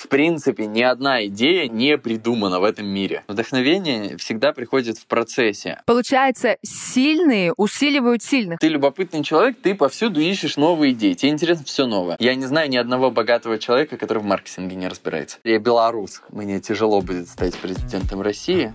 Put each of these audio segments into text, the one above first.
в принципе, ни одна идея не придумана в этом мире. Вдохновение всегда приходит в процессе. Получается, сильные усиливают сильных. Ты любопытный человек, ты повсюду ищешь новые идеи. Тебе интересно все новое. Я не знаю ни одного богатого человека, который в маркетинге не разбирается. Я белорус. Мне тяжело будет стать президентом России.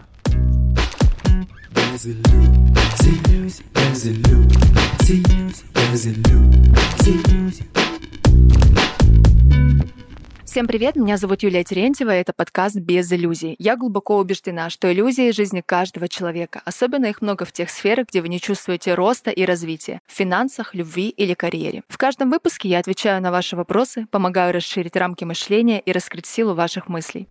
Всем привет, меня зовут Юлия Терентьева, и это подкаст «Без иллюзий». Я глубоко убеждена, что иллюзии — жизни каждого человека. Особенно их много в тех сферах, где вы не чувствуете роста и развития — в финансах, любви или карьере. В каждом выпуске я отвечаю на ваши вопросы, помогаю расширить рамки мышления и раскрыть силу ваших мыслей.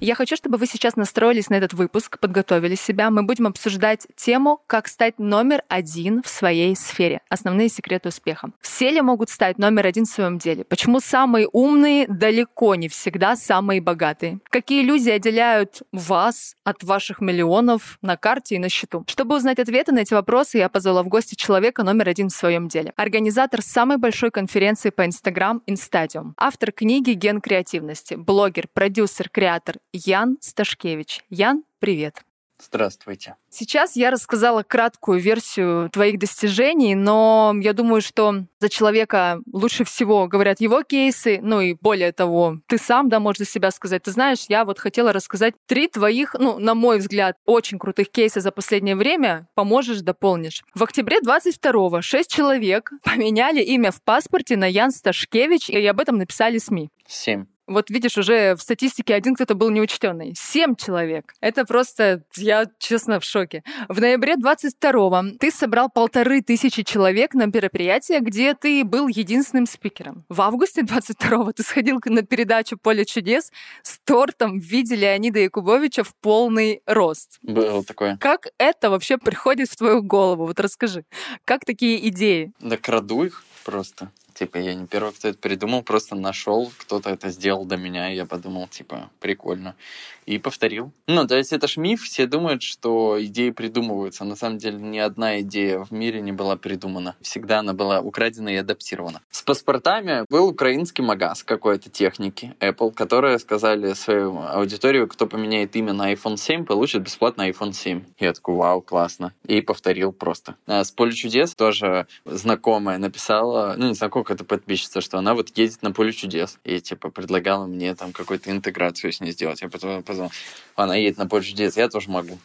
Я хочу, чтобы вы сейчас настроились на этот выпуск, подготовили себя. Мы будем обсуждать тему «Как стать номер один в своей сфере. Основные секреты успеха». Все ли могут стать номер один в своем деле? Почему самые умные далеко не всегда самые богатые? Какие иллюзии отделяют вас от ваших миллионов на карте и на счету? Чтобы узнать ответы на эти вопросы, я позвала в гости человека номер один в своем деле. Организатор самой большой конференции по Instagram «Instadium». Автор книги «Ген креативности». Блогер, продюсер, креатор. Ян Сташкевич. Ян, привет. Здравствуйте. Сейчас я рассказала краткую версию твоих достижений, но я думаю, что за человека лучше всего говорят его кейсы, ну и более того, ты сам, да, можешь за себя сказать. Ты знаешь, я вот хотела рассказать 3 твоих, ну, на мой взгляд, очень крутых кейса за последнее время. Поможешь, дополнишь. В октябре 22-го 6 человек поменяли имя в паспорте на Ян Сташкевич, и об этом написали СМИ. 7. Вот видишь, уже в статистике один кто-то был неучтенный. 7 человек. Это просто, я честно в шоке. В ноябре 22-го ты собрал 1500 человек на мероприятие, где ты был единственным спикером. В августе 22-го ты сходил на передачу «Поле чудес» с тортом в виде Леонида Якубовича в полный рост. Было такое. Как это вообще приходит в твою голову? Вот расскажи. Как такие идеи? Да краду их просто. Типа, я не первый, кто это придумал, просто нашел, кто-то это сделал до меня, и я подумал, типа, прикольно. И повторил. Ну, то есть это ж миф, все думают, что идеи придумываются. На самом деле ни одна идея в мире не была придумана. Всегда она была украдена и адаптирована. С паспортами был украинский магаз какой-то техники Apple, которые сказали свою аудиторию, кто поменяет имя на iPhone 7, получит бесплатно iPhone 7. Я такой, вау, классно. И повторил просто. А с «Поле чудес» тоже знакомая написала, ну, не знакомая, это подписчица, что она вот едет на «Поле чудес» и, типа, предлагала мне там какую-то интеграцию с ней сделать. Я потом подумал, она едет на «Поле чудес», я тоже могу.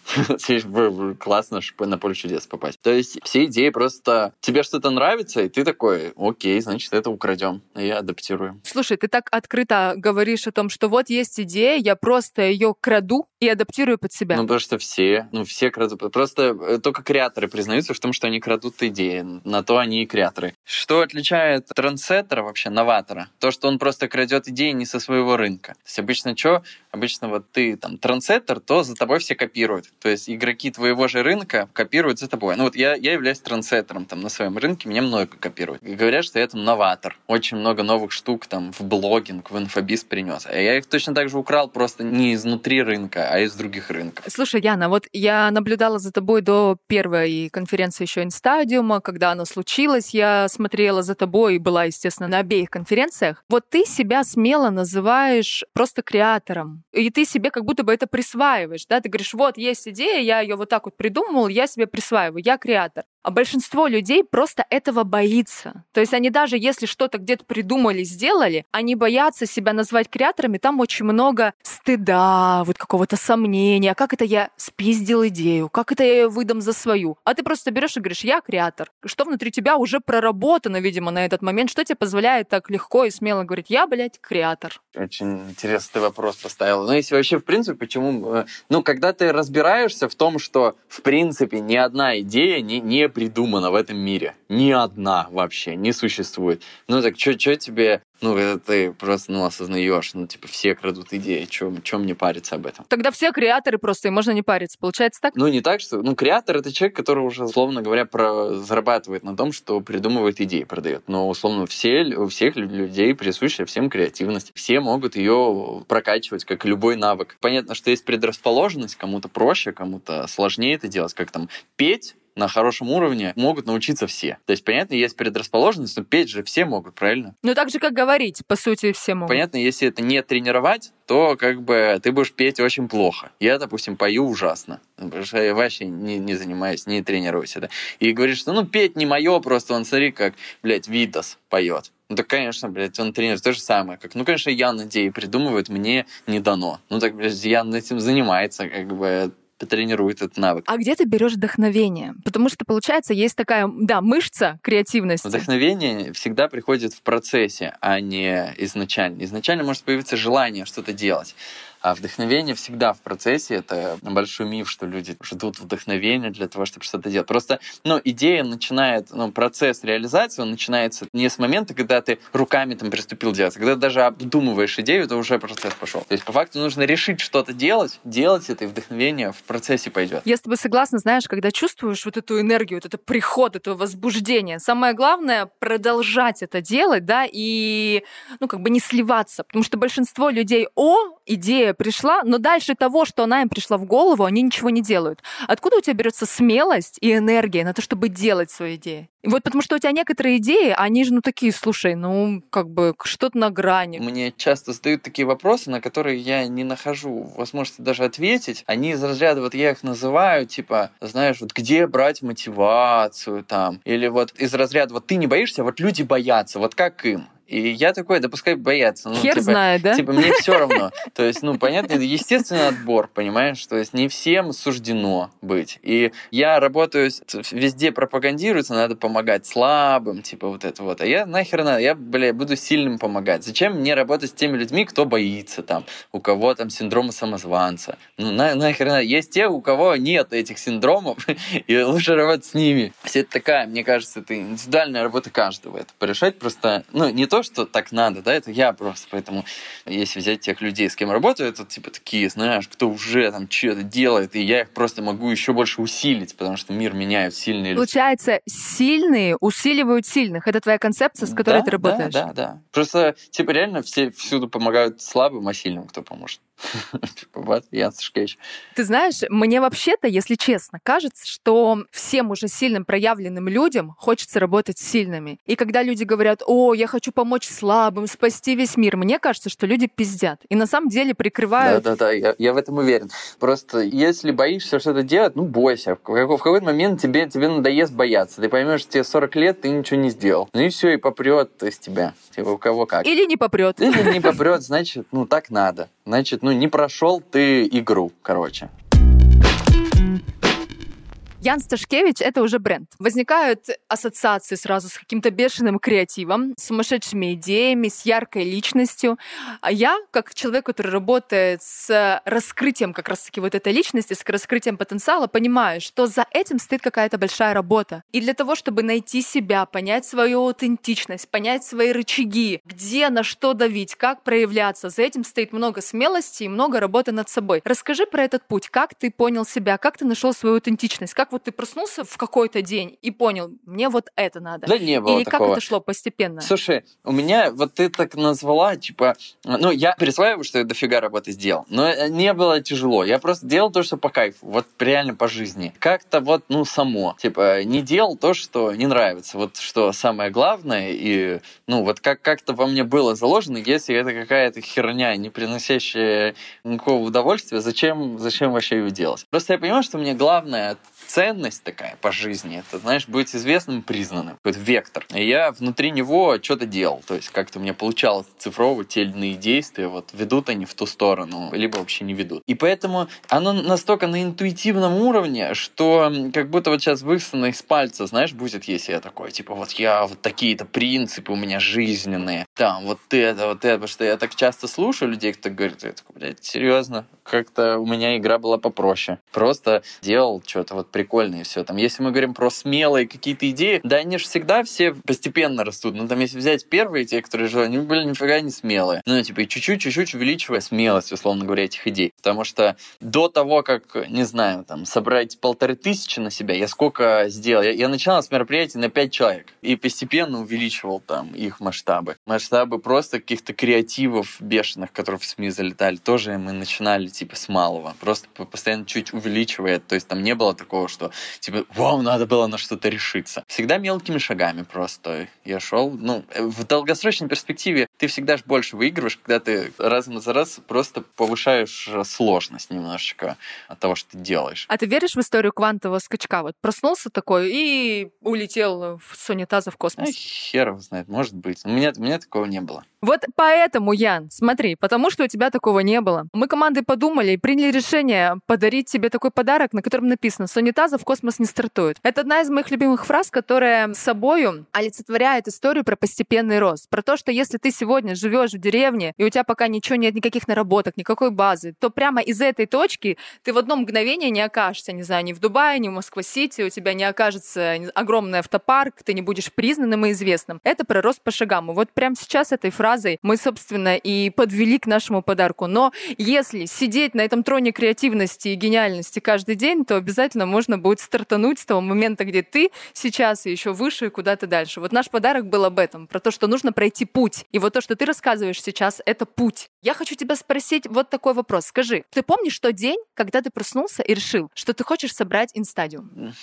Классно, чтобы на «Поле чудес» попасть. То есть все идеи просто... Тебе что-то нравится, и ты такой, окей, значит, это украдем, и адаптируем. Слушай, ты так открыто говоришь о том, что вот есть идея, я просто ее краду и адаптирую под себя. Ну, потому что все крадут. Просто только креаторы признаются в том, что они крадут идеи. На то они и креаторы. Что отличает трендсеттера, вообще новатора, то, что он просто крадет идеи не со своего рынка. То есть обычно что? Обычно вот ты там трендсеттер, то за тобой все копируют. То есть игроки твоего же рынка копируют за тобой. Ну вот я являюсь трендсеттером там на своем рынке, меня много копируют. И говорят, что я там новатор. Очень много новых штук там в блогинг, в инфобиз принес. А я их точно так же украл, просто не изнутри рынка, а из других рынков. Слушай, Яна, вот я наблюдала за тобой до первой конференции еще Instadium, когда она случилась, я смотрела за тобой, была, естественно, на обеих конференциях. Вот ты себя смело называешь просто креатором. И ты себе как будто бы это присваиваешь, да? Ты говоришь, вот есть идея, я ее вот так вот придумал, я себе присваиваю, я креатор. А большинство людей просто этого боится. То есть они даже, если что-то где-то придумали, сделали, они боятся себя назвать креаторами. Там очень много стыда, вот какого-то сомнения. Как это я спиздил идею? Как это я ее выдам за свою? А ты просто берешь и говоришь, я креатор. Что внутри тебя уже проработано, видимо, на этот момент? Что тебе позволяет так легко и смело говорить, я, блядь, креатор? Очень интересный вопрос поставил. Ну, если вообще, в принципе, почему... Ну, когда ты разбираешься в том, что, в принципе, ни одна идея не придумано в этом мире. Ни одна вообще не существует. Ну так что тебе... Ну, это ты просто, ну, осознаешь, ну, типа, все крадут идеи, чё мне париться об этом? Тогда все креаторы просто, и можно не париться, получается так? Ну, не так, что... Ну, креатор — это человек, который уже, условно говоря, зарабатывает на том, что придумывает идеи, продает. Но, условно, у всех людей присуща всем креативность. Все могут ее прокачивать, как любой навык. Понятно, что есть предрасположенность, кому-то проще, кому-то сложнее это делать, как там петь, на хорошем уровне могут научиться все. То есть, понятно, есть предрасположенность, но петь же все могут, правильно? Ну, так же, как говорить, по сути, все могут. Понятно, если это не тренировать, то как бы ты будешь петь очень плохо. Я, допустим, пою ужасно, потому что я вообще не занимаюсь, не тренируюсь. Да? И говоришь, что ну петь не мое, просто он, смотри, как, блядь, Витас поет. Ну так, конечно, блядь, он тренируется. То же самое, как, ну, конечно, Ян идеи придумывает, мне не дано. Ну так, блядь, Ян этим занимается, как бы... тренирует этот навык. А где ты берешь вдохновение? Потому что, получается, есть такая, да, мышца креативности. Вдохновение всегда приходит в процессе, а не изначально. Изначально может появиться желание что-то делать. А вдохновение всегда в процессе. Это большой миф, что люди ждут вдохновения для того, чтобы что-то делать. Просто, ну, идея начинает, ну, процесс реализации, он начинается не с момента, когда ты руками там приступил делать, а когда даже обдумываешь идею, то уже процесс пошел. То есть, по факту, нужно решить что-то делать это, и вдохновение в процессе пойдет. Я с тобой согласна, знаешь, когда чувствуешь вот эту энергию, вот этот приход, это возбуждение, самое главное — продолжать это делать, да, и, ну, как бы не сливаться, потому что большинство людей, идея пришла, но дальше того, что она им пришла в голову, они ничего не делают. Откуда у тебя берется смелость и энергия на то, чтобы делать свои идеи? И вот потому что у тебя некоторые идеи, они же, ну, такие, слушай, ну, как бы что-то на грани. Мне часто задают такие вопросы, на которые я не нахожу возможности даже ответить. Они из разряда, вот я их называю, типа, знаешь, вот где брать мотивацию там, или вот из разряда, вот ты не боишься, вот люди боятся, вот как им? И я такой, да пускай боятся. Ну, хер типа, знает, да? Типа, мне все равно. То есть, ну, понятно, естественный отбор, понимаешь? То есть, не всем суждено быть. И я работаю, везде пропагандируется, надо помогать слабым, типа, вот это вот. А я нахер надо, я, бля, буду сильным помогать. Зачем мне работать с теми людьми, кто боится там, у кого там синдромы самозванца? Ну, нахер надо. Есть те, у кого нет этих синдромов, и лучше работать с ними. Все это такая, мне кажется, это индивидуальная работа каждого. Это порешать просто, ну, не то, что так надо, да, это я просто. Поэтому, если взять тех людей, с кем работаю, это типа такие, знаешь, кто уже там что-то делает, и я их просто могу еще больше усилить, потому что мир меняют сильные люди. Получается, сильные усиливают сильных. Это твоя концепция, с которой ты работаешь? Да. Просто, типа, реально все всюду помогают слабым, а сильным кто поможет. Вот, Ян Сташкевич. Ты знаешь, мне вообще-то, если честно, кажется, что всем уже сильным проявленным людям хочется работать с сильными. И когда люди говорят, я хочу помочь слабым, спасти весь мир. Мне кажется, что люди пиздят. И на самом деле прикрывают... Да, я в этом уверен. Просто если боишься что-то делать, ну, бойся. В какой-то момент тебе надоест бояться. Ты поймешь, что тебе 40 лет, ты ничего не сделал. Ну и все, и попрет из тебя. Типа, у кого как. Или не попрет, значит, ну, так надо. Значит, ну, не прошел ты игру, короче. Ян Сташкевич — это уже бренд. Возникают ассоциации сразу с каким-то бешеным креативом, с сумасшедшими идеями, с яркой личностью. А я, как человек, который работает с раскрытием как раз-таки вот этой личности, с раскрытием потенциала, понимаю, что за этим стоит какая-то большая работа. И для того, чтобы найти себя, понять свою аутентичность, понять свои рычаги, где на что давить, как проявляться, за этим стоит много смелости и много работы над собой. Расскажи про этот путь. Как ты понял себя? Как ты нашел свою аутентичность? Как вот ты проснулся в какой-то день и понял, мне вот это надо? Да не было такого. Или как это шло постепенно? Слушай, у меня, вот ты так назвала, типа, ну, я присваиваю, что я дофига работы сделал, но не было тяжело. Я просто делал то, что по кайфу, вот реально по жизни. Как-то вот, ну, само. Типа, не делал то, что не нравится. Вот что самое главное, и, ну, вот как-то во мне было заложено, если это какая-то херня, не приносящая никакого удовольствия, зачем вообще ее делать? Просто я понимаю, что мне главное... ценность такая по жизни, это, знаешь, быть известным, признанным, какой-то вектор. И я внутри него что-то делал, то есть как-то у меня получалось цифровывать те или иные действия, вот ведут они в ту сторону, либо вообще не ведут. И поэтому оно настолько на интуитивном уровне, что как будто вот сейчас высосано из пальца, знаешь, будет, если я такой, типа, вот я, вот такие-то принципы у меня жизненные, там, вот это, потому что я так часто слушаю людей, кто говорит, я такой, блядь, серьезно, как-то у меня игра была попроще. Просто делал что-то вот прикольно и все. Там, если мы говорим про смелые какие-то идеи, да они же всегда все постепенно растут. Ну, там, если взять первые, те, которые жили, они были нифига не смелые. Ну, типа, и чуть-чуть увеличивая смелость, условно говоря, этих идей. Потому что до того, как, не знаю, там, собрать 1500 на себя, я сколько сделал? Я начинал с мероприятий на 5 человек и постепенно увеличивал там их масштабы. Масштабы просто каких-то креативов бешеных, которые в СМИ залетали, тоже мы начинали типа с малого. Просто постоянно чуть увеличивая. То есть там не было такого, что типа вау, надо было на что-то решиться. Всегда мелкими шагами просто я шел. Ну, в долгосрочной перспективе ты всегда же больше выигрываешь, когда ты раз за раз просто повышаешь сложность немножечко от того, что ты делаешь. А ты веришь в историю квантового скачка? Вот проснулся такой и улетел с унитаза в космос. Хер его знает, может быть. У меня такого не было. Вот поэтому, Ян, смотри, потому что у тебя такого не было. Мы командой подумали и приняли решение подарить тебе такой подарок, на котором написано «С унитаза в космос не стартует». Это одна из моих любимых фраз, которая собою олицетворяет историю про постепенный рост. Про то, что если ты сегодня живешь в деревне, и у тебя пока ничего нет, никаких наработок, никакой базы, то прямо из этой точки ты в одно мгновение не окажешься, не знаю, ни в Дубае, ни в Москва-Сити, у тебя не окажется огромный автопарк, ты не будешь признанным и известным. Это про рост по шагам. И вот прямо сейчас этой фразой мы, собственно, и подвели к нашему подарку. Но если сидеть на этом троне креативности и гениальности каждый день, то обязательно можно будет стартануть с того момента, где ты сейчас и еще выше, и куда-то дальше. Вот наш подарок был об этом, про то, что нужно пройти путь. И вот то, что ты рассказываешь сейчас, это путь. Я хочу тебя спросить вот такой вопрос. Скажи, ты помнишь тот день, когда ты проснулся и решил, что ты хочешь собрать Instadium?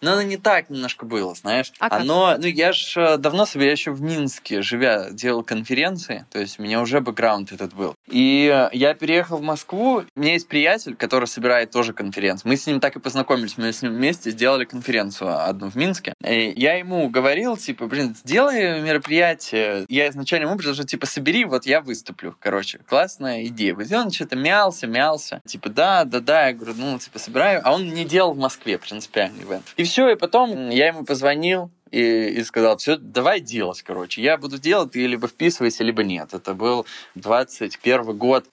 Ну, оно не так немножко было, знаешь. А как? Ну, я же давно себе, я еще в Минске, живя, делал конференции, то есть у меня уже бэкграунд этот был. И я переехал в Москву, у меня есть приятель, который собирает тоже конференции. Мы с ним так и познакомились, мы с ним вместе сделали конференцию одну в Минске. И я ему говорил, типа, блин, сделай мероприятие. Я изначально ему предложил, типа, собери, вот я выступлю. Короче, классная идея. И он что-то мялся. Типа, да, я говорю, ну, типа, собираю. А он не делал в Москве принципиальный ивент. И все, и потом я ему позвонил и сказал, все, давай делать, короче. Я буду делать, ты либо вписывайся, либо нет. Это был 21 год,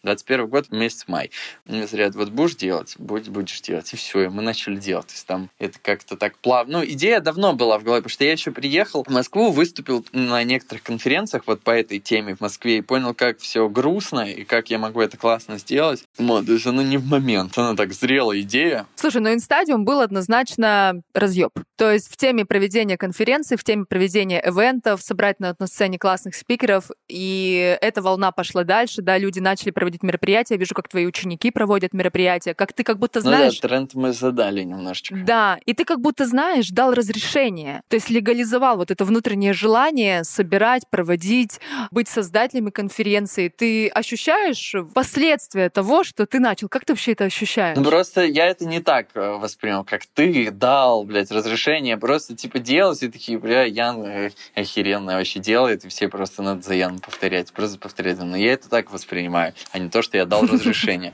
месяц май. Мне говорят, вот будешь делать. И все, и мы начали делать. То есть там это как-то так плавно. Ну, идея давно была в голове, потому что я еще приехал в Москву, выступил на некоторых конференциях вот по этой теме в Москве и понял, как все грустно и как я могу это классно сделать. Но, то есть она не в момент, она так зрелая идея. Слушай, но Instadium был однозначно разъеб. То есть в теме проведения конференции, в теме проведения ивентов, собрать на одной сцене классных спикеров, и эта волна пошла дальше, да, люди начали проводить мероприятия, я вижу, как твои ученики проводят мероприятия, как ты как будто знаешь... Ну да, тренд мы задали немножечко. Да, и ты как будто знаешь, дал разрешение, то есть легализовал вот это внутреннее желание собирать, проводить, быть создателями конференции. Ты ощущаешь последствия того, что ты начал? Как ты вообще это ощущаешь? Ну просто я это не так воспринял, как ты дал, блядь, разрешение, просто типа делать, и такие, бля, Ян охеренно вообще делает, и все просто надо за Яном повторять, просто повторять. Но я это так воспринимаю, а не то, что я дал разрешение.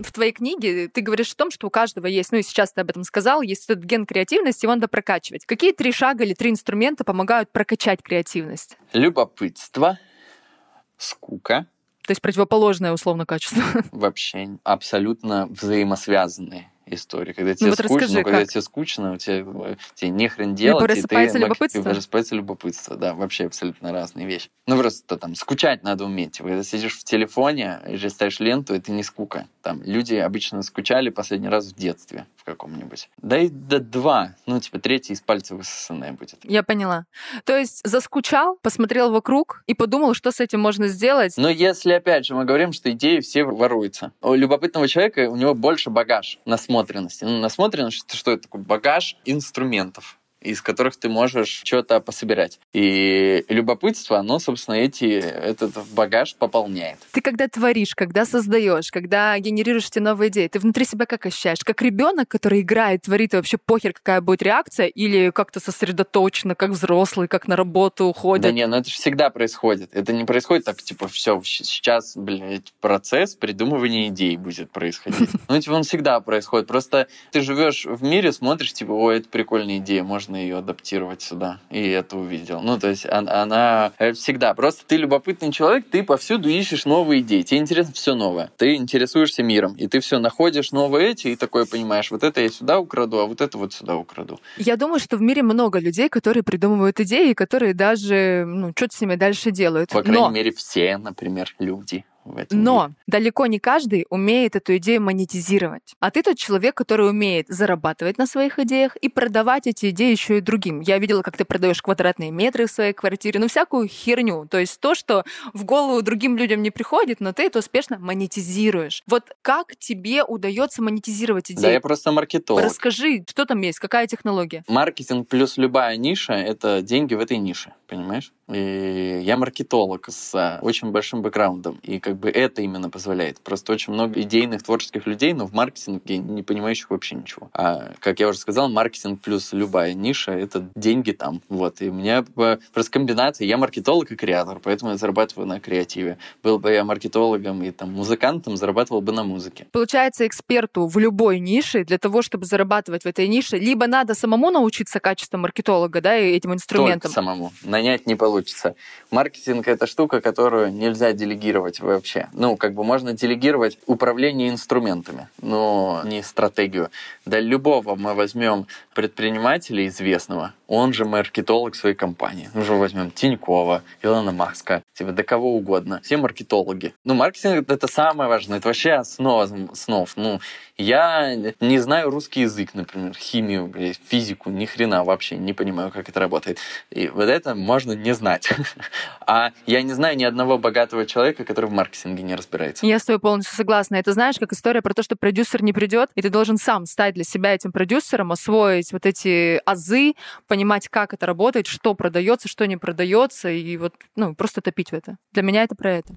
В твоей книге ты говоришь о том, что у каждого есть, ну и сейчас ты об этом сказал, есть этот ген креативности, его надо прокачивать. Какие 3 шага или 3 инструмента помогают прокачать креативность? Любопытство, скука. То есть противоположное, условно, качество. Вообще абсолютно взаимосвязанные истории. Когда тебе скучно, у тебя не хрен делать, просыпается любопытство. Да, вообще абсолютно разные вещи. Ну, просто там скучать надо уметь. Когда сидишь в телефоне и листаешь ленту, это не скука. Там люди обычно скучали последний раз в детстве в каком-нибудь. Да и до 2, ну, типа, 3 из пальца высосанная будет. Я поняла. То есть заскучал, посмотрел вокруг и подумал, что с этим можно сделать. Но если, опять же, мы говорим, что идеи все воруются. У любопытного человека, у него больше багаж насмотренности. Ну, насмотренность, что это такое? Багаж инструментов, из которых ты можешь что-то пособирать. И любопытство, оно, собственно, этот багаж пополняет. Ты когда творишь, когда создаешь, когда генерируешь эти новые идеи, ты внутри себя как ощущаешь? Как ребенок, который играет, творит, и вообще похер, какая будет реакция, или как-то сосредоточенно, как взрослый, как на работу уходит? Да не, ну это же всегда происходит. Это не происходит так, типа, все, сейчас, блядь, процесс придумывания идей будет происходить. Ну, типа, он всегда происходит. Просто ты живешь в мире, смотришь, типа, о, это прикольная идея, можно можно ее адаптировать сюда. И это увидел. Ну, то есть она всегда... Просто ты любопытный человек, ты повсюду ищешь новые идеи. Тебе интересно все новое. Ты интересуешься миром. И ты все находишь новые эти, и такое понимаешь, вот это я сюда украду, а вот это вот сюда украду. Я думаю, что в мире много людей, которые придумывают идеи, которые даже что-то с ними дальше делают. По крайней мере, все, например, люди. Но далеко не каждый умеет эту идею монетизировать. А ты тот человек, который умеет зарабатывать на своих идеях и продавать эти идеи еще и другим. Я видела, как ты продаешь квадратные метры в своей квартире, всякую херню. То есть то, что в голову другим людям не приходит, но ты это успешно монетизируешь. Вот как тебе удается монетизировать идеи? Да, я просто маркетолог. Расскажи, что там есть, какая технология? Маркетинг плюс любая ниша — это деньги в этой нише, понимаешь? И я маркетолог с очень большим бэкграундом, и как бы это именно позволяет. Просто очень много идейных, творческих людей, но в маркетинге не понимающих вообще ничего. А, как я уже сказал, маркетинг плюс любая ниша — это деньги там. Вот. И у меня просто комбинация. Я маркетолог и креатор, поэтому я зарабатываю на креативе. Был бы я маркетологом и там музыкантом, зарабатывал бы на музыке. Получается, эксперту в любой нише для того, чтобы зарабатывать в этой нише, либо надо самому научиться качеству маркетолога, да, и этим инструментам. Только самому. Нанять не получится. Маркетинг — это штука, которую нельзя делегировать вообще. Можно делегировать управление инструментами, но не стратегию. Да любого мы возьмем предпринимателя известного, он же маркетолог своей компании. Мы же возьмем Тинькова, Илона Маска, да кого угодно. Все маркетологи. Маркетинг — это самое важное, это вообще основа основ. Я не знаю русский язык, например, химию, физику, ни хрена вообще не понимаю, как это работает. И вот это можно не знать. А я не знаю ни одного богатого человека, который в маркетинге не разбирается. Я с тобой полностью согласна. Это, знаешь, как история про то, что продюсер не придет, и ты должен сам стать для себя этим продюсером, освоить вот эти азы, понимать, как это работает, что продается, что не продается, и просто топить в это. Для меня это про это.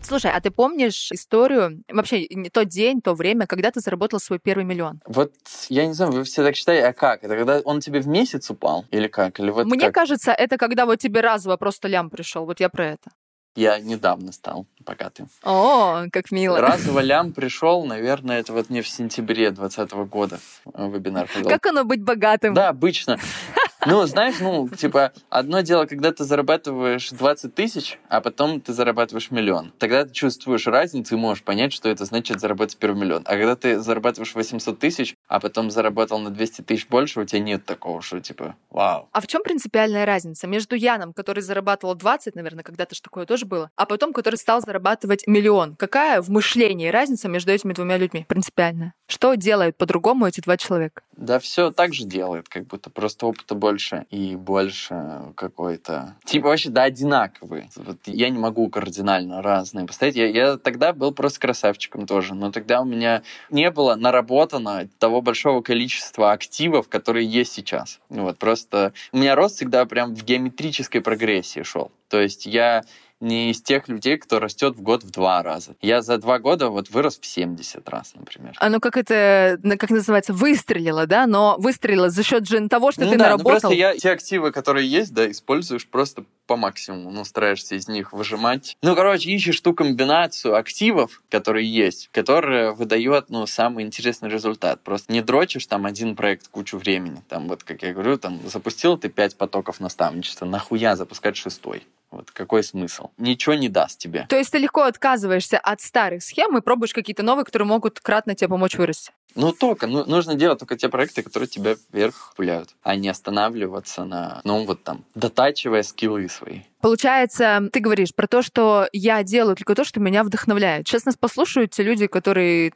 Слушай, а ты помнишь историю, вообще тот день, то время, когда ты заработал свой первый миллион? Вот я не знаю, вы все так считаете, а как? Это когда он тебе в месяц упал? Или как? Или вот мне как? Кажется, это когда вот тебе разово просто лям пришел. Вот я про это. Я недавно стал богатым. О, как мило. Разово лям пришел, наверное, это вот мне в сентябре 2020 года вебинар. Как оно быть богатым? Да, обычно. Одно дело, когда ты зарабатываешь 20 тысяч, а потом ты зарабатываешь миллион. Тогда ты чувствуешь разницу и можешь понять, что это значит заработать первый миллион. А когда ты зарабатываешь 800 тысяч, а потом заработал на 200 тысяч больше, у тебя нет такого, что вау. А в чем принципиальная разница между Яном, который зарабатывал 20, наверное, когда-то же такое тоже было, а потом, который стал зарабатывать миллион? Какая в мышлении разница между этими двумя людьми принципиальная? Что делают по-другому эти два человека? Да все так же делают, как будто просто опыта больше и больше какой-то... вообще, да, одинаковые. Вот я не могу кардинально разные поставить. Я тогда был просто красавчиком тоже, но тогда у меня не было наработано того большого количества активов, которые есть сейчас. Просто у меня рост всегда прям в геометрической прогрессии шел. То есть я не из тех людей, кто растет в год в 2 раза. Я за 2 года вырос в 70 раз, например. Как это, как называется, выстрелило, да? Но выстрелило за счет же того, что ты наработал. Просто я те активы, которые есть, да, используешь просто по максимуму. Стараешься из них выжимать. Ищешь ту комбинацию активов, которые есть, которая выдает, самый интересный результат. Просто не дрочишь там один проект кучу времени. Как я говорю, запустил ты 5 потоков наставничества. Нахуя запускать 6-й? Какой смысл? Ничего не даст тебе. То есть ты легко отказываешься от старых схем и пробуешь какие-то новые, которые могут кратно тебе помочь вырасти? Нужно делать только те проекты, которые тебя вверх пуляют, а не останавливаться на, дотачивая скиллы свои. Получается, ты говоришь про то, что я делаю только то, что меня вдохновляет. Сейчас нас послушают те люди, которые,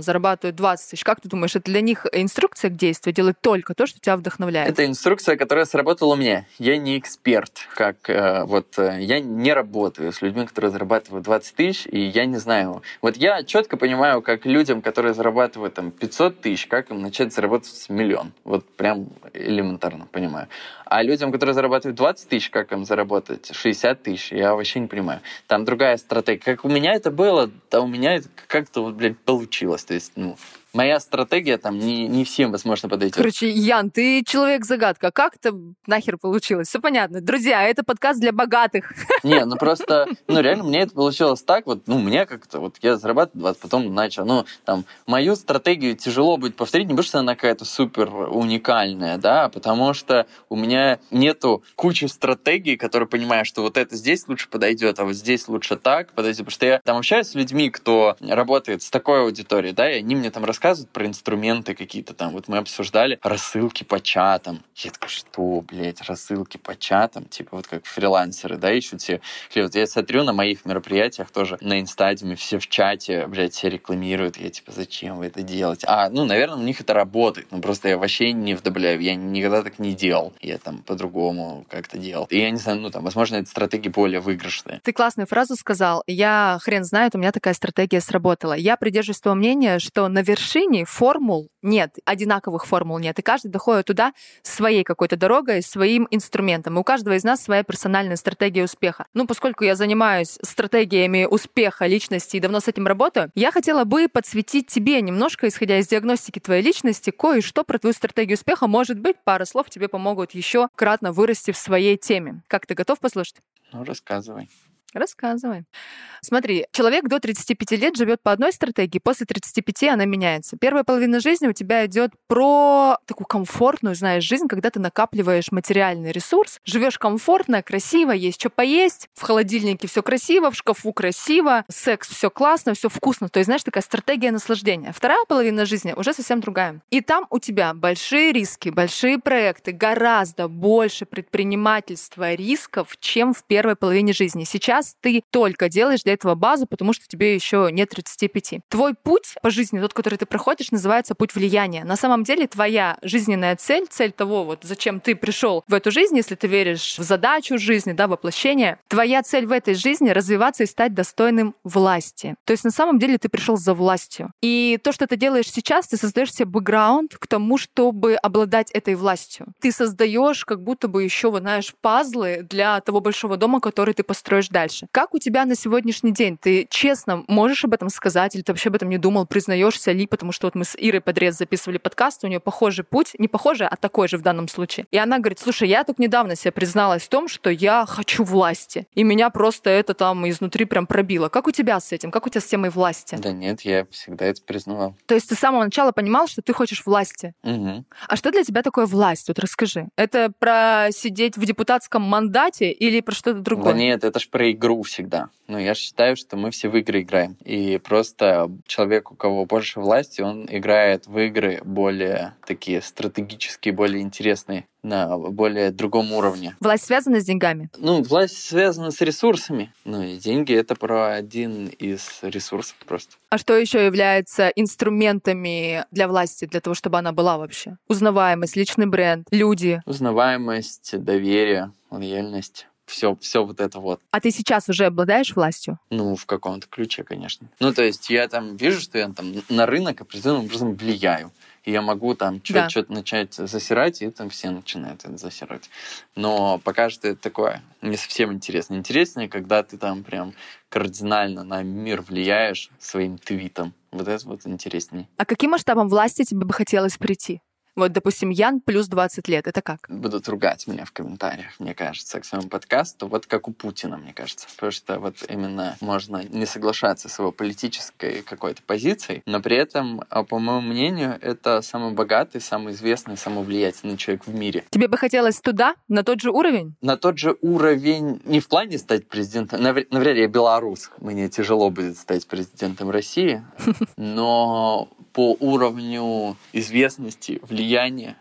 зарабатывают 20 тысяч. Как ты думаешь, это для них инструкция к действию? Делать только то, что тебя вдохновляет? Это инструкция, которая сработала у меня. Я не эксперт. Я не работаю с людьми, которые зарабатывают 20 тысяч, и я не знаю. Я четко понимаю, как людям, которые зарабатывают 500 тысяч, как им начать заработать миллион. Прям элементарно понимаю. А людям, которые зарабатывают 20 тысяч, как им заработать 60 тысяч, я вообще не понимаю. Там другая стратегия. Как у меня это было, у меня это как-то получилось. То есть, Моя стратегия там не всем, возможно, подойдет. Короче, Ян, ты человек-загадка. Как это нахер получилось? Все понятно. Друзья, это подкаст для богатых. Не, ну просто, реально, мне это получилось так, мне как-то, я зарабатываю 20, потом начал. Мою стратегию тяжело будет повторить, не потому что она какая-то супер уникальная, да, потому что у меня нету кучи стратегий, которые понимают, что вот это здесь лучше подойдет, а вот здесь лучше так подойдет, потому что я там общаюсь с людьми, кто работает с такой аудиторией, да, и они мне там рассказывают про инструменты какие-то там. Вот мы обсуждали рассылки по чатам. Я такой, что, блядь, рассылки по чатам? Типа вот как фрилансеры, да, ищут все. Вот я смотрю на моих мероприятиях тоже на Instadium, все в чате, блядь, все рекламируют. Я типа, зачем вы это делаете? Наверное, у них это работает. Просто я вообще не вдобляю. Я никогда так не делал. Я там по-другому как-то делал. И я не знаю, возможно, эти стратегии более выигрышные. Ты классную фразу сказал. Я хрен знает, у меня такая стратегия сработала. Я придерживаюсь того мнения, что на вершине формул нет, одинаковых формул нет. И каждый доходит туда своей какой-то дорогой, своим инструментом. И у каждого из нас своя персональная стратегия успеха. Поскольку я занимаюсь стратегиями успеха личности и давно с этим работаю, я хотела бы подсветить тебе немножко, исходя из диагностики твоей личности, кое-что про твою стратегию успеха. Может быть, пара слов тебе помогут еще кратно вырасти в своей теме. Как ты готов послушать? Рассказывай. Рассказывай. Смотри, человек до 35 лет живет по одной стратегии, после 35 она меняется. Первая половина жизни у тебя идет про такую комфортную, знаешь, жизнь, когда ты накапливаешь материальный ресурс, живешь комфортно, красиво, есть что поесть, в холодильнике все красиво, в шкафу красиво, секс все классно, все вкусно. То есть, знаешь, такая стратегия наслаждения. Вторая половина жизни уже совсем другая. И там у тебя большие риски, большие проекты, гораздо больше предпринимательства, рисков, чем в первой половине жизни. Сейчас ты только делаешь для этого базу, потому что тебе еще нет 35. Твой путь по жизни, тот, который ты проходишь, называется путь влияния. На самом деле твоя жизненная цель, цель того, зачем ты пришел в эту жизнь, если ты веришь в задачу жизни, да, воплощение, твоя цель в этой жизни — развиваться и стать достойным власти. То есть на самом деле ты пришел за властью. И то, что ты делаешь сейчас, ты создаешь себе бэкграунд к тому, чтобы обладать этой властью. Ты создаешь как будто бы еще, знаешь, пазлы для того большого дома, который ты построишь дальше. Как у тебя на сегодняшний день? Ты честно можешь об этом сказать, или ты вообще об этом не думал, признаешься ли? Потому что мы с Ирой Подрез записывали подкаст, у нее похожий путь, не похожий, а такой же в данном случае. И она говорит, слушай, я только недавно себе призналась в том, что я хочу власти, и меня просто это там изнутри прям пробило. Как у тебя с этим? Как у тебя с темой власти? Да нет, я всегда это признавал. То есть ты с самого начала понимал, что ты хочешь власти? Угу. А что для тебя такое власть? Расскажи. Это про сидеть в депутатском мандате или про что-то другое? Да нет, это ж про игру всегда. Я считаю, что мы все в игры играем. И просто человек, у кого больше власти, он играет в игры более такие стратегические, более интересные, на более другом уровне. Власть связана с деньгами? Власть связана с ресурсами. И деньги — это про один из ресурсов просто. А что еще является инструментами для власти, для того, чтобы она была вообще? Узнаваемость, личный бренд, люди. Узнаваемость, доверие, лояльность. Все вот это. А ты сейчас уже обладаешь властью? В каком-то ключе, конечно. То есть я там вижу, что я там на рынок определенным образом влияю. И я могу там что-то начать засирать, и там все начинают это засирать. Но пока что это такое не совсем интересно. Интереснее, когда ты там прям кардинально на мир влияешь своим твитом. Вот это интереснее. А каким масштабом власти тебе бы хотелось прийти? Допустим, Ян плюс 20 лет. Это как? Будут ругать меня в комментариях, мне кажется, к своему подкасту. Как у Путина, мне кажется. Потому что именно можно не соглашаться с его политической какой-то позицией, но при этом, по моему мнению, это самый богатый, самый известный, самый влиятельный человек в мире. Тебе бы хотелось туда, на тот же уровень? На тот же уровень. Не в плане стать президентом. Навряд ли я белорус. Мне тяжело будет стать президентом России. Но по уровню известности, влияния,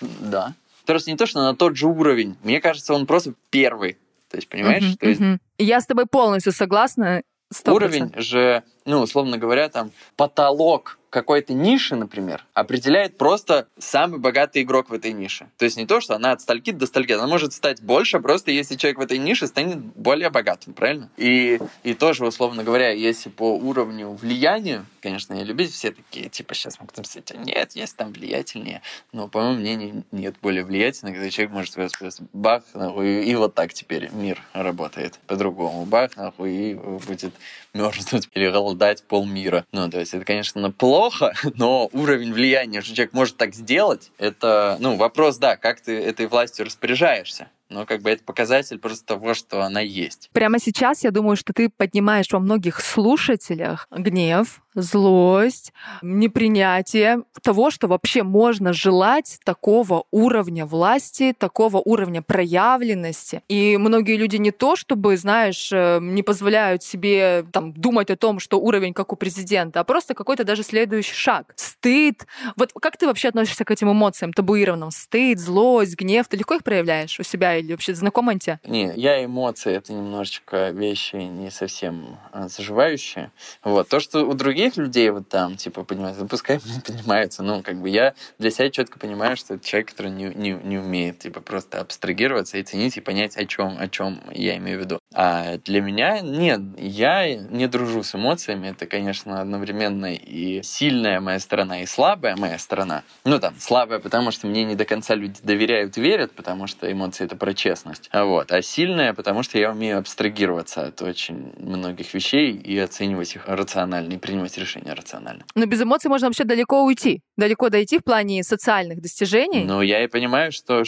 да. То есть не то, что на тот же уровень. Мне кажется, он просто первый. То есть, понимаешь? То есть... Я с тобой полностью согласна. 100%. Уровень же, условно говоря, там потолок какой-то ниши, например, определяет просто самый богатый игрок в этой нише. То есть не то, что она от стальки до стальки. Она может стать больше, просто если человек в этой нише станет более богатым, правильно? И тоже, условно говоря, если по уровню влияния, конечно, я любить все такие, сейчас могут написать, нет, есть там влиятельнее. Но, по моему мнению, нет более влиятельного, когда человек может просто бах, нахуй, и вот так теперь мир работает по-другому. Бах, нахуй, и будет мёрзнуть или голодать полмира. То есть это, конечно, плохо, но уровень влияния, что человек может так сделать, это, ну, вопрос, да, как ты этой властью распоряжаешься. Но как бы это показатель просто того, что она есть. Прямо сейчас я думаю, что ты поднимаешь во многих слушателях гнев, злость, непринятие того, что вообще можно желать такого уровня власти, такого уровня проявленности. И многие люди не то, чтобы, знаешь, не позволяют себе там, думать о том, что уровень как у президента, а просто какой-то даже следующий шаг. Стыд. Вот как ты вообще относишься к этим эмоциям табуированным? Стыд, злость, гнев. Ты легко их проявляешь у себя? Или вообще знакомы они тебе? Не, я эмоции, это немножечко вещи не совсем заживающие. Вот. То, что у других людей вот там, типа, понимают, пускай понимаются, ну, как бы я для себя четко понимаю, что это человек, который не умеет, типа, просто абстрагироваться и ценить, и понять, о чем я имею в виду. А для меня, нет, я не дружу с эмоциями, это, конечно, одновременно и сильная моя сторона, и слабая моя сторона. Ну, там, слабая, потому что мне не до конца люди доверяют, верят, потому что эмоции — это про честность. Вот. А сильная, потому что я умею абстрагироваться от очень многих вещей и оценивать их рационально, и принимать решения рационально. Но без эмоций можно вообще далеко уйти, далеко дойти в плане социальных достижений. Ну, я и понимаю, что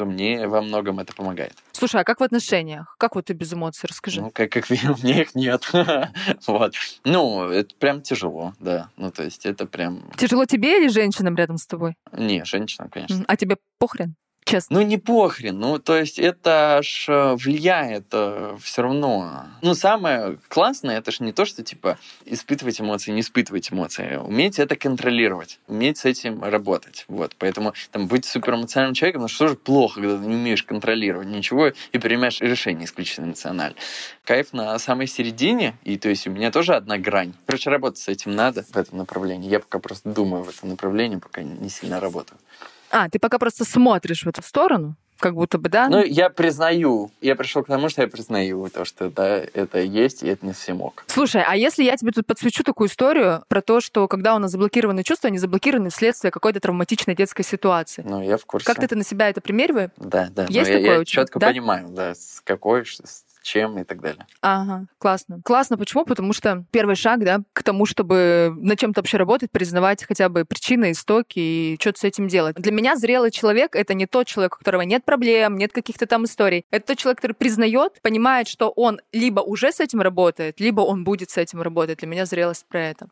мне во многом это помогает. Слушай, а как в отношениях? Как вот ты без эмоций, расскажи. Ну, как видно, у меня их нет. Вот. Ну, это прям тяжело, да. Ну, то есть это прям... Тяжело тебе или женщинам рядом с тобой? Не, женщинам, конечно. А тебе похрен? Честно. Ну, не похрен. Ну, то есть это аж влияет все равно. Ну, самое классное, это же не то, что, типа, испытывать эмоции, не испытывать эмоции. Уметь это контролировать, уметь с этим работать. Вот, поэтому там быть суперэмоциональным человеком, ну, что же плохо, когда ты не умеешь контролировать ничего и принимаешь решение исключительно эмоционально. Кайф на самой середине, и, то есть, у меня тоже одна грань. Короче, работать с этим надо в этом направлении. Я пока просто думаю в этом направлении, пока не сильно работаю. А, ты пока просто смотришь в эту сторону, как будто бы, да? Ну, я признаю. Я пришел к тому, что я признаю то, что да, это есть, и это не все мог. Слушай, а если я тебе тут подсвечу такую историю про то, что когда у нас заблокированы чувства, они заблокированы вследствие какой-то травматичной детской ситуации? Ну, я в курсе. Как ты на себя это примериваешь? Да, да. Есть такое я у тебя? Я четко понимаю, да, с какой... чем и так далее. Ага, классно. Классно, почему? Потому что первый шаг, да, к тому, чтобы над чем-то вообще работать, признавать хотя бы причины, истоки и что-то с этим делать. Для меня зрелый человек — это не тот человек, у которого нет проблем, нет каких-то там историй. Это тот человек, который признает, понимает, что он либо уже с этим работает, либо он будет с этим работать. Для меня зрелость про это.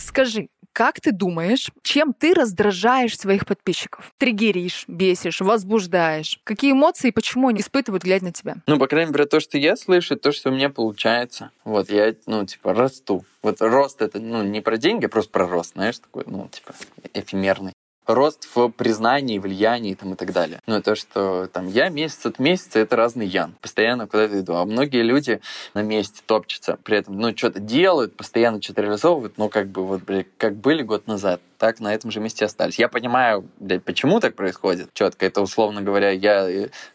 Скажи, как ты думаешь, чем ты раздражаешь своих подписчиков? Триггеришь, бесишь, возбуждаешь? Какие эмоции и почему они испытывают, глядя на тебя? Ну, по крайней мере, то, что я слышу, то, что у меня получается. Вот, я, ну, типа, расту. Вот рост — это, ну, не про деньги, а просто про рост, знаешь, такой, ну, типа, эфемерный. Рост в признании, влиянии там, и так далее. Ну, то, что там я месяц от месяца — это разный Ян. Постоянно куда-то иду. А многие люди на месте топчутся, при этом, ну, что-то делают, постоянно что-то реализовывают, но как бы вот, блядь, как были год назад, так на этом же месте остались. Я понимаю, блядь, почему так происходит четко. Это, условно говоря, я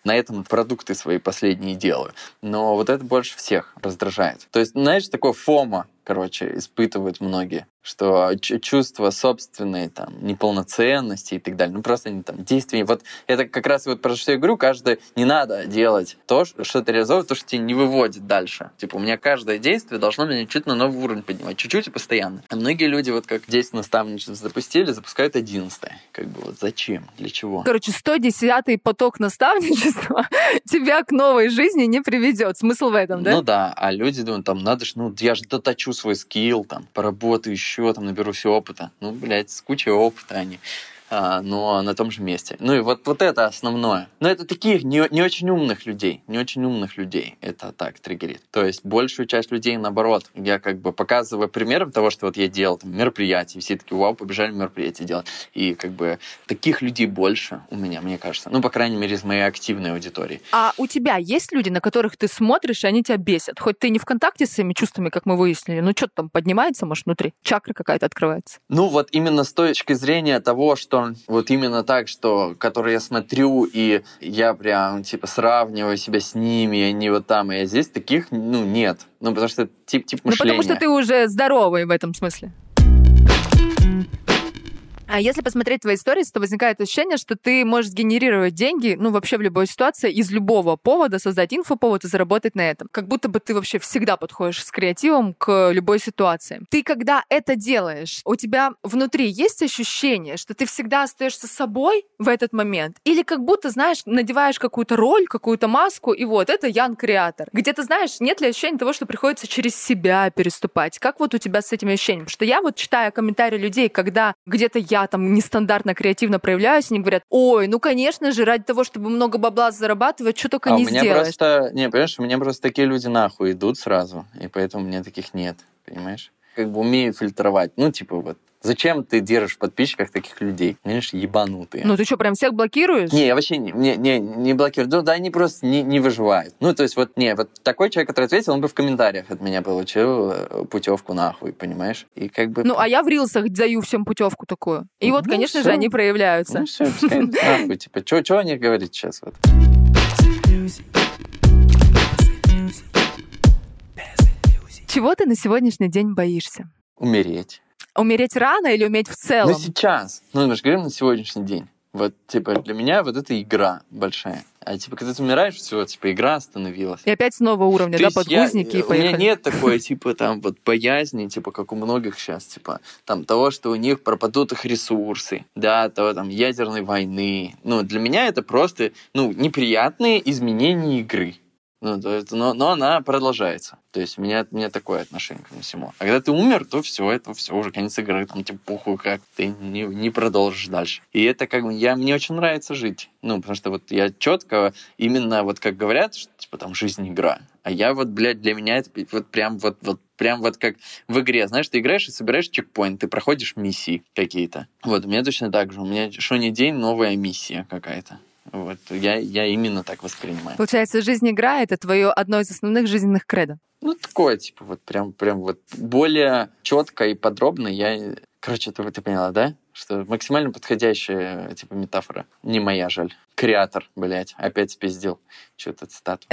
на этом продукты свои последние делаю. Но вот это больше всех раздражает. То есть, знаешь, такое FOMO, короче, испытывают многие, что чувство собственной там неполноценности и так далее. Ну, просто они там действия. Вот это как раз вот про что я говорю, каждое не надо делать то, что ты реализовываешь, то, что тебя не выводит дальше. Типа, у меня каждое действие должно меня чуть на новый уровень поднимать. Чуть-чуть и постоянно. А многие люди, вот как 10 наставничеств запустили, запускают 11-е. Как бы вот зачем? Для чего? Короче, 110-й поток наставничества тебя к новой жизни не приведет. Смысл в этом, да? Ну да. А люди думают, там, надо же, ну, я же доточу свой скилл, там, поработаю еще, там, наберу все опыта. Ну, блядь, с кучей опыта они, но на том же месте. Ну, и вот это основное. Но это таких не очень умных людей. Это так триггерит. То есть большую часть людей, наоборот, я как бы показываю примером того, что вот я делал там, мероприятия, все такие, вау, побежали мероприятия делать. И как бы таких людей больше у меня, мне кажется. Ну, по крайней мере, из моей активной аудитории. А у тебя есть люди, на которых ты смотришь, и они тебя бесят? Хоть ты не в контакте с своими чувствами, как мы выяснили, но что-то там поднимается, может, внутри? Чакра какая-то открывается? Ну, вот именно с точки зрения того, что вот именно так, что, который я смотрю, и я прям, типа, сравниваю себя с ними, и они вот там, и я здесь, таких, ну, нет. Ну, потому что это тип мышления. Ну, потому что ты уже здоровый в этом смысле. Если посмотреть твои сторис, то возникает ощущение, что ты можешь генерировать деньги, ну, вообще в любой ситуации, из любого повода, создать инфоповод и заработать на этом. Как будто бы ты вообще всегда подходишь с креативом к любой ситуации. Ты, когда это делаешь, у тебя внутри есть ощущение, что ты всегда остаешься собой в этот момент? Или как будто, знаешь, надеваешь какую-то роль, какую-то маску, и вот, это Ян Креатор. Где ты знаешь, нет ли ощущения того, что приходится через себя переступать? Как вот у тебя с этим ощущением? Что я вот, читая комментарии людей, когда где-то я там нестандартно креативно проявляюсь, они говорят: ой, ну конечно же, ради того, чтобы много бабла зарабатывать, что только не сделаешь. Понимаешь, у меня просто такие люди нахуй идут сразу, и поэтому у меня таких нет, понимаешь? Как бы умею фильтровать, ну типа вот. Зачем ты держишь в подписчиках таких людей? Понимаешь, ебанутые. Ну ты что, прям всех блокируешь? Не, я вообще не блокирую. Ну да, они просто не выживают. Ну то есть вот такой человек, который ответил, он бы в комментариях от меня получил путевку нахуй, понимаешь? И как бы... Ну а я в рилсах даю всем путевку такую. И вот, конечно же, они проявляются. Ну все, пускай нахуй, типа, что о них говорить сейчас? Вот. Чего ты на сегодняшний день боишься? Умереть. Умереть рано или уметь в целом? Ну, сейчас. Ну, мы же говорим на сегодняшний день. Вот, типа, для меня вот это игра большая. А, типа, когда ты умираешь, все, типа, игра остановилась. И опять с нового уровня, то да, подгузники и поехали. У меня нет такой, типа, там, вот, боязни, типа, как у многих сейчас, типа, там, того, что у них пропадут их ресурсы, да, того, там, ядерной войны. Ну, для меня это просто, ну, неприятные изменения игры. Ну, то есть, но она продолжается. То есть у меня такое отношение ко всему. А когда ты умер, то все, это все, уже конец игры. Там типа похуй как, ты не продолжишь дальше. И это как бы, мне очень нравится жить. Ну, потому что вот я четко, именно вот как говорят, что типа там жизнь игра. А я вот, блядь, для меня это прям вот как в игре. Знаешь, ты играешь и собираешь чекпоинт, ты проходишь миссии какие-то. Вот, у меня точно так же. У меня что ни день новая миссия какая-то. Вот, я именно так воспринимаю. Получается, жизнь игра — это твое одно из основных жизненных кредо. Ну, такое, типа, вот прям вот более четко и подробно я... Короче, ты поняла, да? Что максимально подходящая, типа, метафора. Не моя, жаль. Креатор, блядь, опять спиздил. Чё этот статус?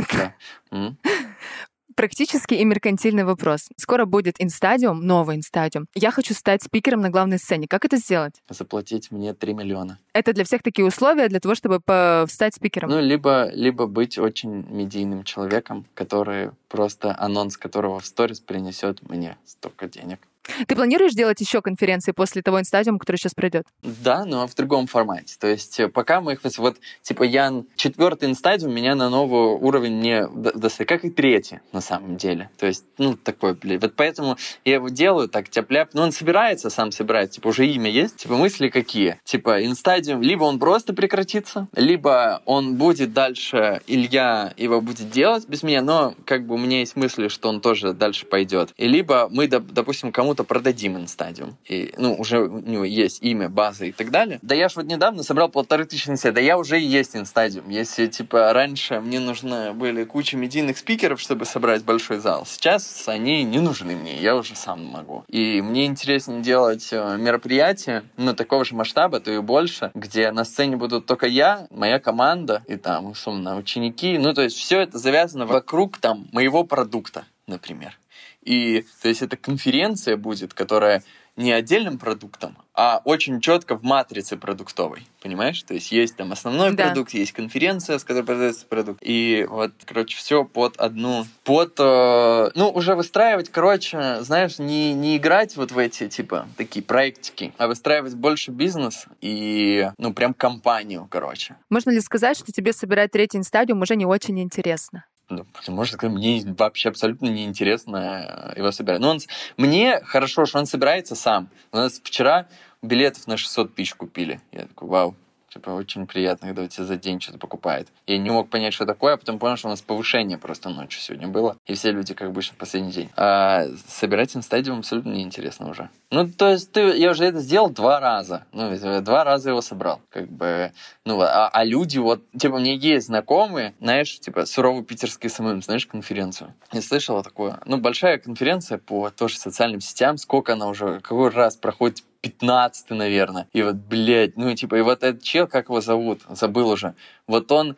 Практический и меркантильный вопрос. Скоро будет Instadium, новый Instadium. Я хочу стать спикером на главной сцене. Как это сделать? Заплатить мне 3 миллиона. Это для всех такие условия, для того, чтобы стать спикером? Ну, либо быть очень медийным человеком, который просто анонс которого в сторис принесет мне столько денег. Ты планируешь делать еще конференции после того Instadium, который сейчас пройдет? Да, но в другом формате. То есть пока мы их... Вот, типа, я... 4-й Instadium меня на новый уровень не достает. Как и 3-й, на самом деле. То есть, ну, такой, блин. Вот поэтому я его делаю так, тяп-ляп. Но он сам собирается. Типа, уже имя есть. Типа, мысли какие? Типа, Instadium, либо он просто прекратится, либо он будет дальше, Илья его будет делать без меня, но как бы у меня есть мысли, что он тоже дальше пойдет. И либо мы, допустим, кому-то продадим Instadium. И, ну, уже у него есть имя, база и так далее. Да я ж вот недавно собрал 1500 на себя, да я уже и есть Instadium. Если, типа, раньше мне нужны были куча медийных спикеров, чтобы собрать большой зал, сейчас они не нужны мне, я уже сам могу. И мне интереснее делать мероприятия, ну, такого же масштаба, то и больше, где на сцене будут только я, моя команда и там, условно, ученики. Ну, то есть все это завязано вокруг, там, моего продукта, например. И, то есть, это конференция будет, которая не отдельным продуктом, а очень четко в матрице продуктовой, понимаешь? То есть, есть там основной продукт, есть конференция, с которой продается продукт. И вот, короче, все под одну... Ну, уже выстраивать, короче, знаешь, не играть вот в эти, типа, такие проектики, а выстраивать больше бизнес и, ну, прям компанию, короче. Можно ли сказать, что тебе собирать 3-й Instadium уже не очень интересно? Ну, потому что мне вообще абсолютно неинтересно его собирать. Но мне хорошо, что он собирается сам. У нас вчера билетов на 600 тысяч купили. Я такой, вау, типа, очень приятно, когда у тебя за день что-то покупает. Я не мог понять, что такое, а потом понял, что у нас повышение просто ночью сегодня было. И все люди, как обычно, в последний день. А собирать Instadium абсолютно неинтересно уже. Ну, то есть, я уже это сделал 2 раза. Ну, 2 раза его собрал. Как бы, ну, а люди вот... Типа, у меня есть знакомые, знаешь, типа, суровый питерский СММ, знаешь, конференцию. Я слышала такое. Ну, большая конференция по тоже социальным сетям. Сколько она уже... Какой раз проходит? 15-й, наверное. И вот, блядь, ну, типа, и вот этот чел, как его зовут? Забыл уже. Вот он,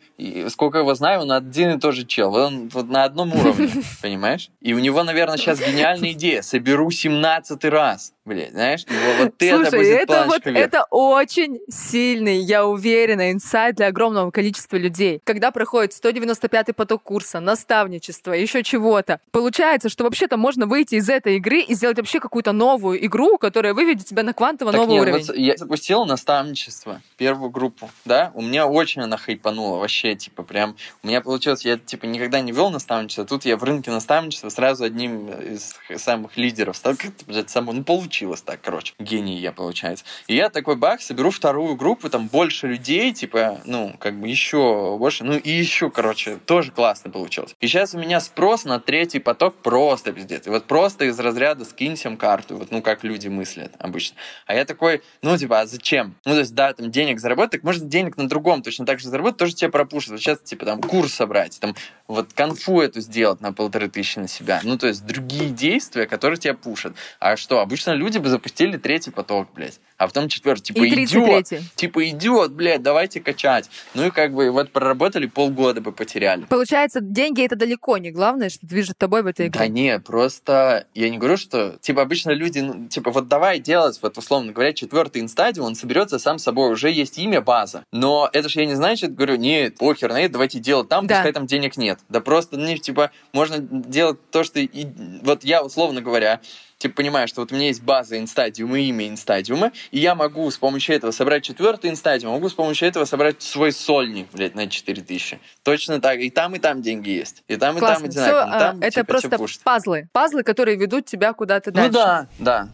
сколько его знаю, он один и тот же чел. Вот он вот на одном уровне, понимаешь? И у него, наверное, сейчас гениальная идея. Соберу 17-й раз. Блин, знаешь, вот ты это будет планочка вверх. Это очень сильный, я уверена, инсайт для огромного количества людей. Когда проходит 195-й поток курса, наставничество, еще чего-то, получается, что вообще-то можно выйти из этой игры и сделать вообще какую-то новую игру, которая выведет тебя на квантово новый уровень. Вот я запустил наставничество, первую группу, да, у меня очень она хайпанула, вообще, типа, прям, у меня получилось, я, типа, никогда не вел наставничество, тут я в рынке наставничества сразу одним из самых лидеров стал, ну, получилось так, короче. Гений я, получается. И я такой, бах, соберу вторую группу, там больше людей, типа, ну, как бы еще больше, ну, и еще, короче, тоже классно получилось. И сейчас у меня спрос на третий поток просто пиздец. И вот просто из разряда скинь всем карту, вот, ну, как люди мыслят обычно. А я такой, ну, типа, а зачем? Ну, то есть, да, там, денег заработать, так можно денег на другом точно так же заработать, тоже тебя пропушит. Вот сейчас, типа, там, курс собрать, там, вот, конфу эту сделать на 1500 на себя. Ну, то есть, другие действия, которые тебя пушат. А что, обычно люди бы запустили третий поток, блядь, а потом четвертый, типа, идет, блядь, давайте качать. Ну и как бы вот проработали, полгода бы потеряли. Получается, деньги — это далеко не главное, что движет тобой в этой игре. Да нет, просто я не говорю, что, типа, обычно люди, ну, типа, вот давай делать, вот, условно говоря, четвертый Instadium, он соберется сам собой, уже есть имя, база. Но это же я не значит, говорю, нет, похер, нет, давайте делать там, да, пускай там денег нет. Да просто, ну, типа, можно делать то, что... И, вот я, условно говоря, типа, понимаешь, что вот у меня есть база Instadium и имя Instadium, и я могу с помощью этого собрать четвертый Instadium, могу с помощью этого собрать свой сольник, блядь, на 4000. Точно так. И там деньги есть. И там, классно, и там одинаково. Там, это типа, просто пазлы. Пазлы, которые ведут тебя куда-то дальше. Ну да, да.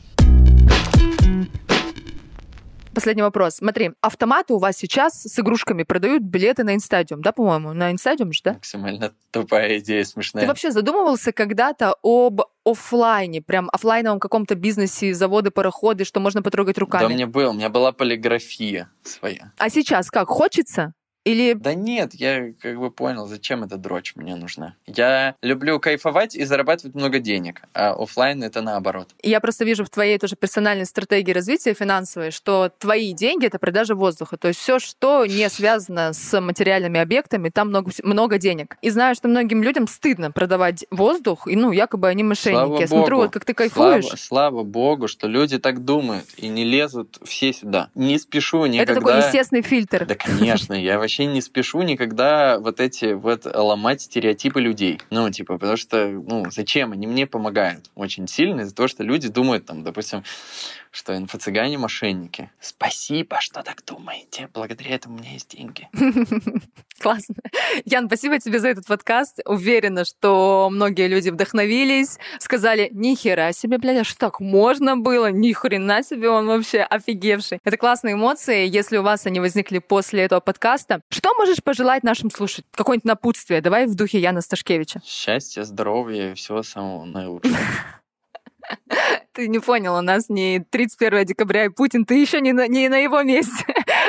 Последний вопрос. Смотри, автоматы у вас сейчас с игрушками продают билеты на Instadium, да, по-моему? На Instadium же, да? Максимально тупая идея, смешная. Ты вообще задумывался когда-то об офлайне, прям офлайновом каком-то бизнесе, заводы, пароходы, что можно потрогать руками? Да, у меня была полиграфия своя. А сейчас как, хочется? Или... Да нет, я как бы понял, зачем эта дрочь мне нужна. Я люблю кайфовать и зарабатывать много денег, а офлайн это наоборот. Я просто вижу в твоей тоже персональной стратегии развития финансовой, что твои деньги — это продажа воздуха. То есть все, что не связано с материальными объектами, там много денег. И знаю, что многим людям стыдно продавать воздух, и, ну, якобы они мошенники. Слава я смотрю, вот как ты кайфуешь. Слава богу, что люди так думают и не лезут все сюда. Не спешу никогда. Это такой естественный фильтр. Да, конечно, я вообще не спешу никогда вот эти вот ломать стереотипы людей. Ну, типа, потому что, ну, зачем? Они мне помогают очень сильно из-за того, что люди думают, там, допустим, что инфо-цыгане мошенники. Спасибо, что так думаете. Благодаря этому у меня есть деньги. Классно. Ян, спасибо тебе за этот подкаст. Уверена, что многие люди вдохновились, сказали, ни хера себе, блядь, а что так можно было? Ни хрена себе, он вообще офигевший. Это классные эмоции, если у вас они возникли после этого подкаста. Что можешь пожелать нашим слушателям? Какое-нибудь напутствие. Давай в духе Яна Сташкевича. Счастья, здоровья и всего самого наилучшего. Ты не понял, у нас не 31 декабря и Путин, ты еще не на его месте.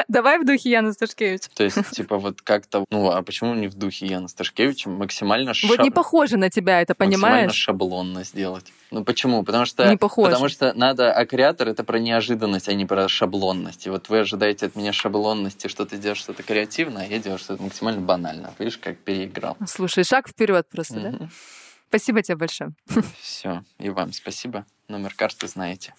Давай в духе Яна Сташкевича. То есть, типа, вот как-то... Ну, а почему не в духе Яна Сташкевича? Максимально... Вот не похоже на тебя это, понимаешь? Максимально шаблонно сделать. Ну, почему? Потому что... Не похоже. Потому что надо... А креатор — это про неожиданность, а не про шаблонность. И вот вы ожидаете от меня шаблонности, что ты делаешь что-то креативное, а я делаю что-то максимально банально. Видишь, как переиграл. Слушай, шаг вперед просто, да? Спасибо тебе большое. Все, и вам спасибо. Номер карты знаете.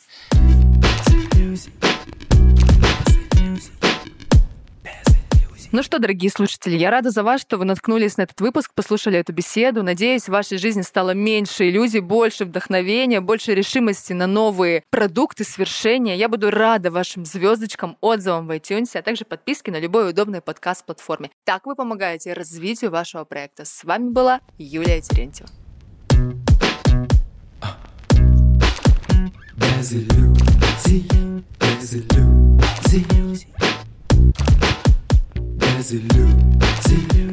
Ну что, дорогие слушатели, я рада за вас, что вы наткнулись на этот выпуск, послушали эту беседу. Надеюсь, в вашей жизни стало меньше иллюзий, больше вдохновения, больше решимости на новые продукты, свершения. Я буду рада вашим звездочкам, отзывам в iTunes, а также подписке на любой удобной подкаст-платформе. Так вы помогаете развитию вашего проекта. С вами была Юлия Терентьева. Без иллюзий, без иллюзий. As it looks to you.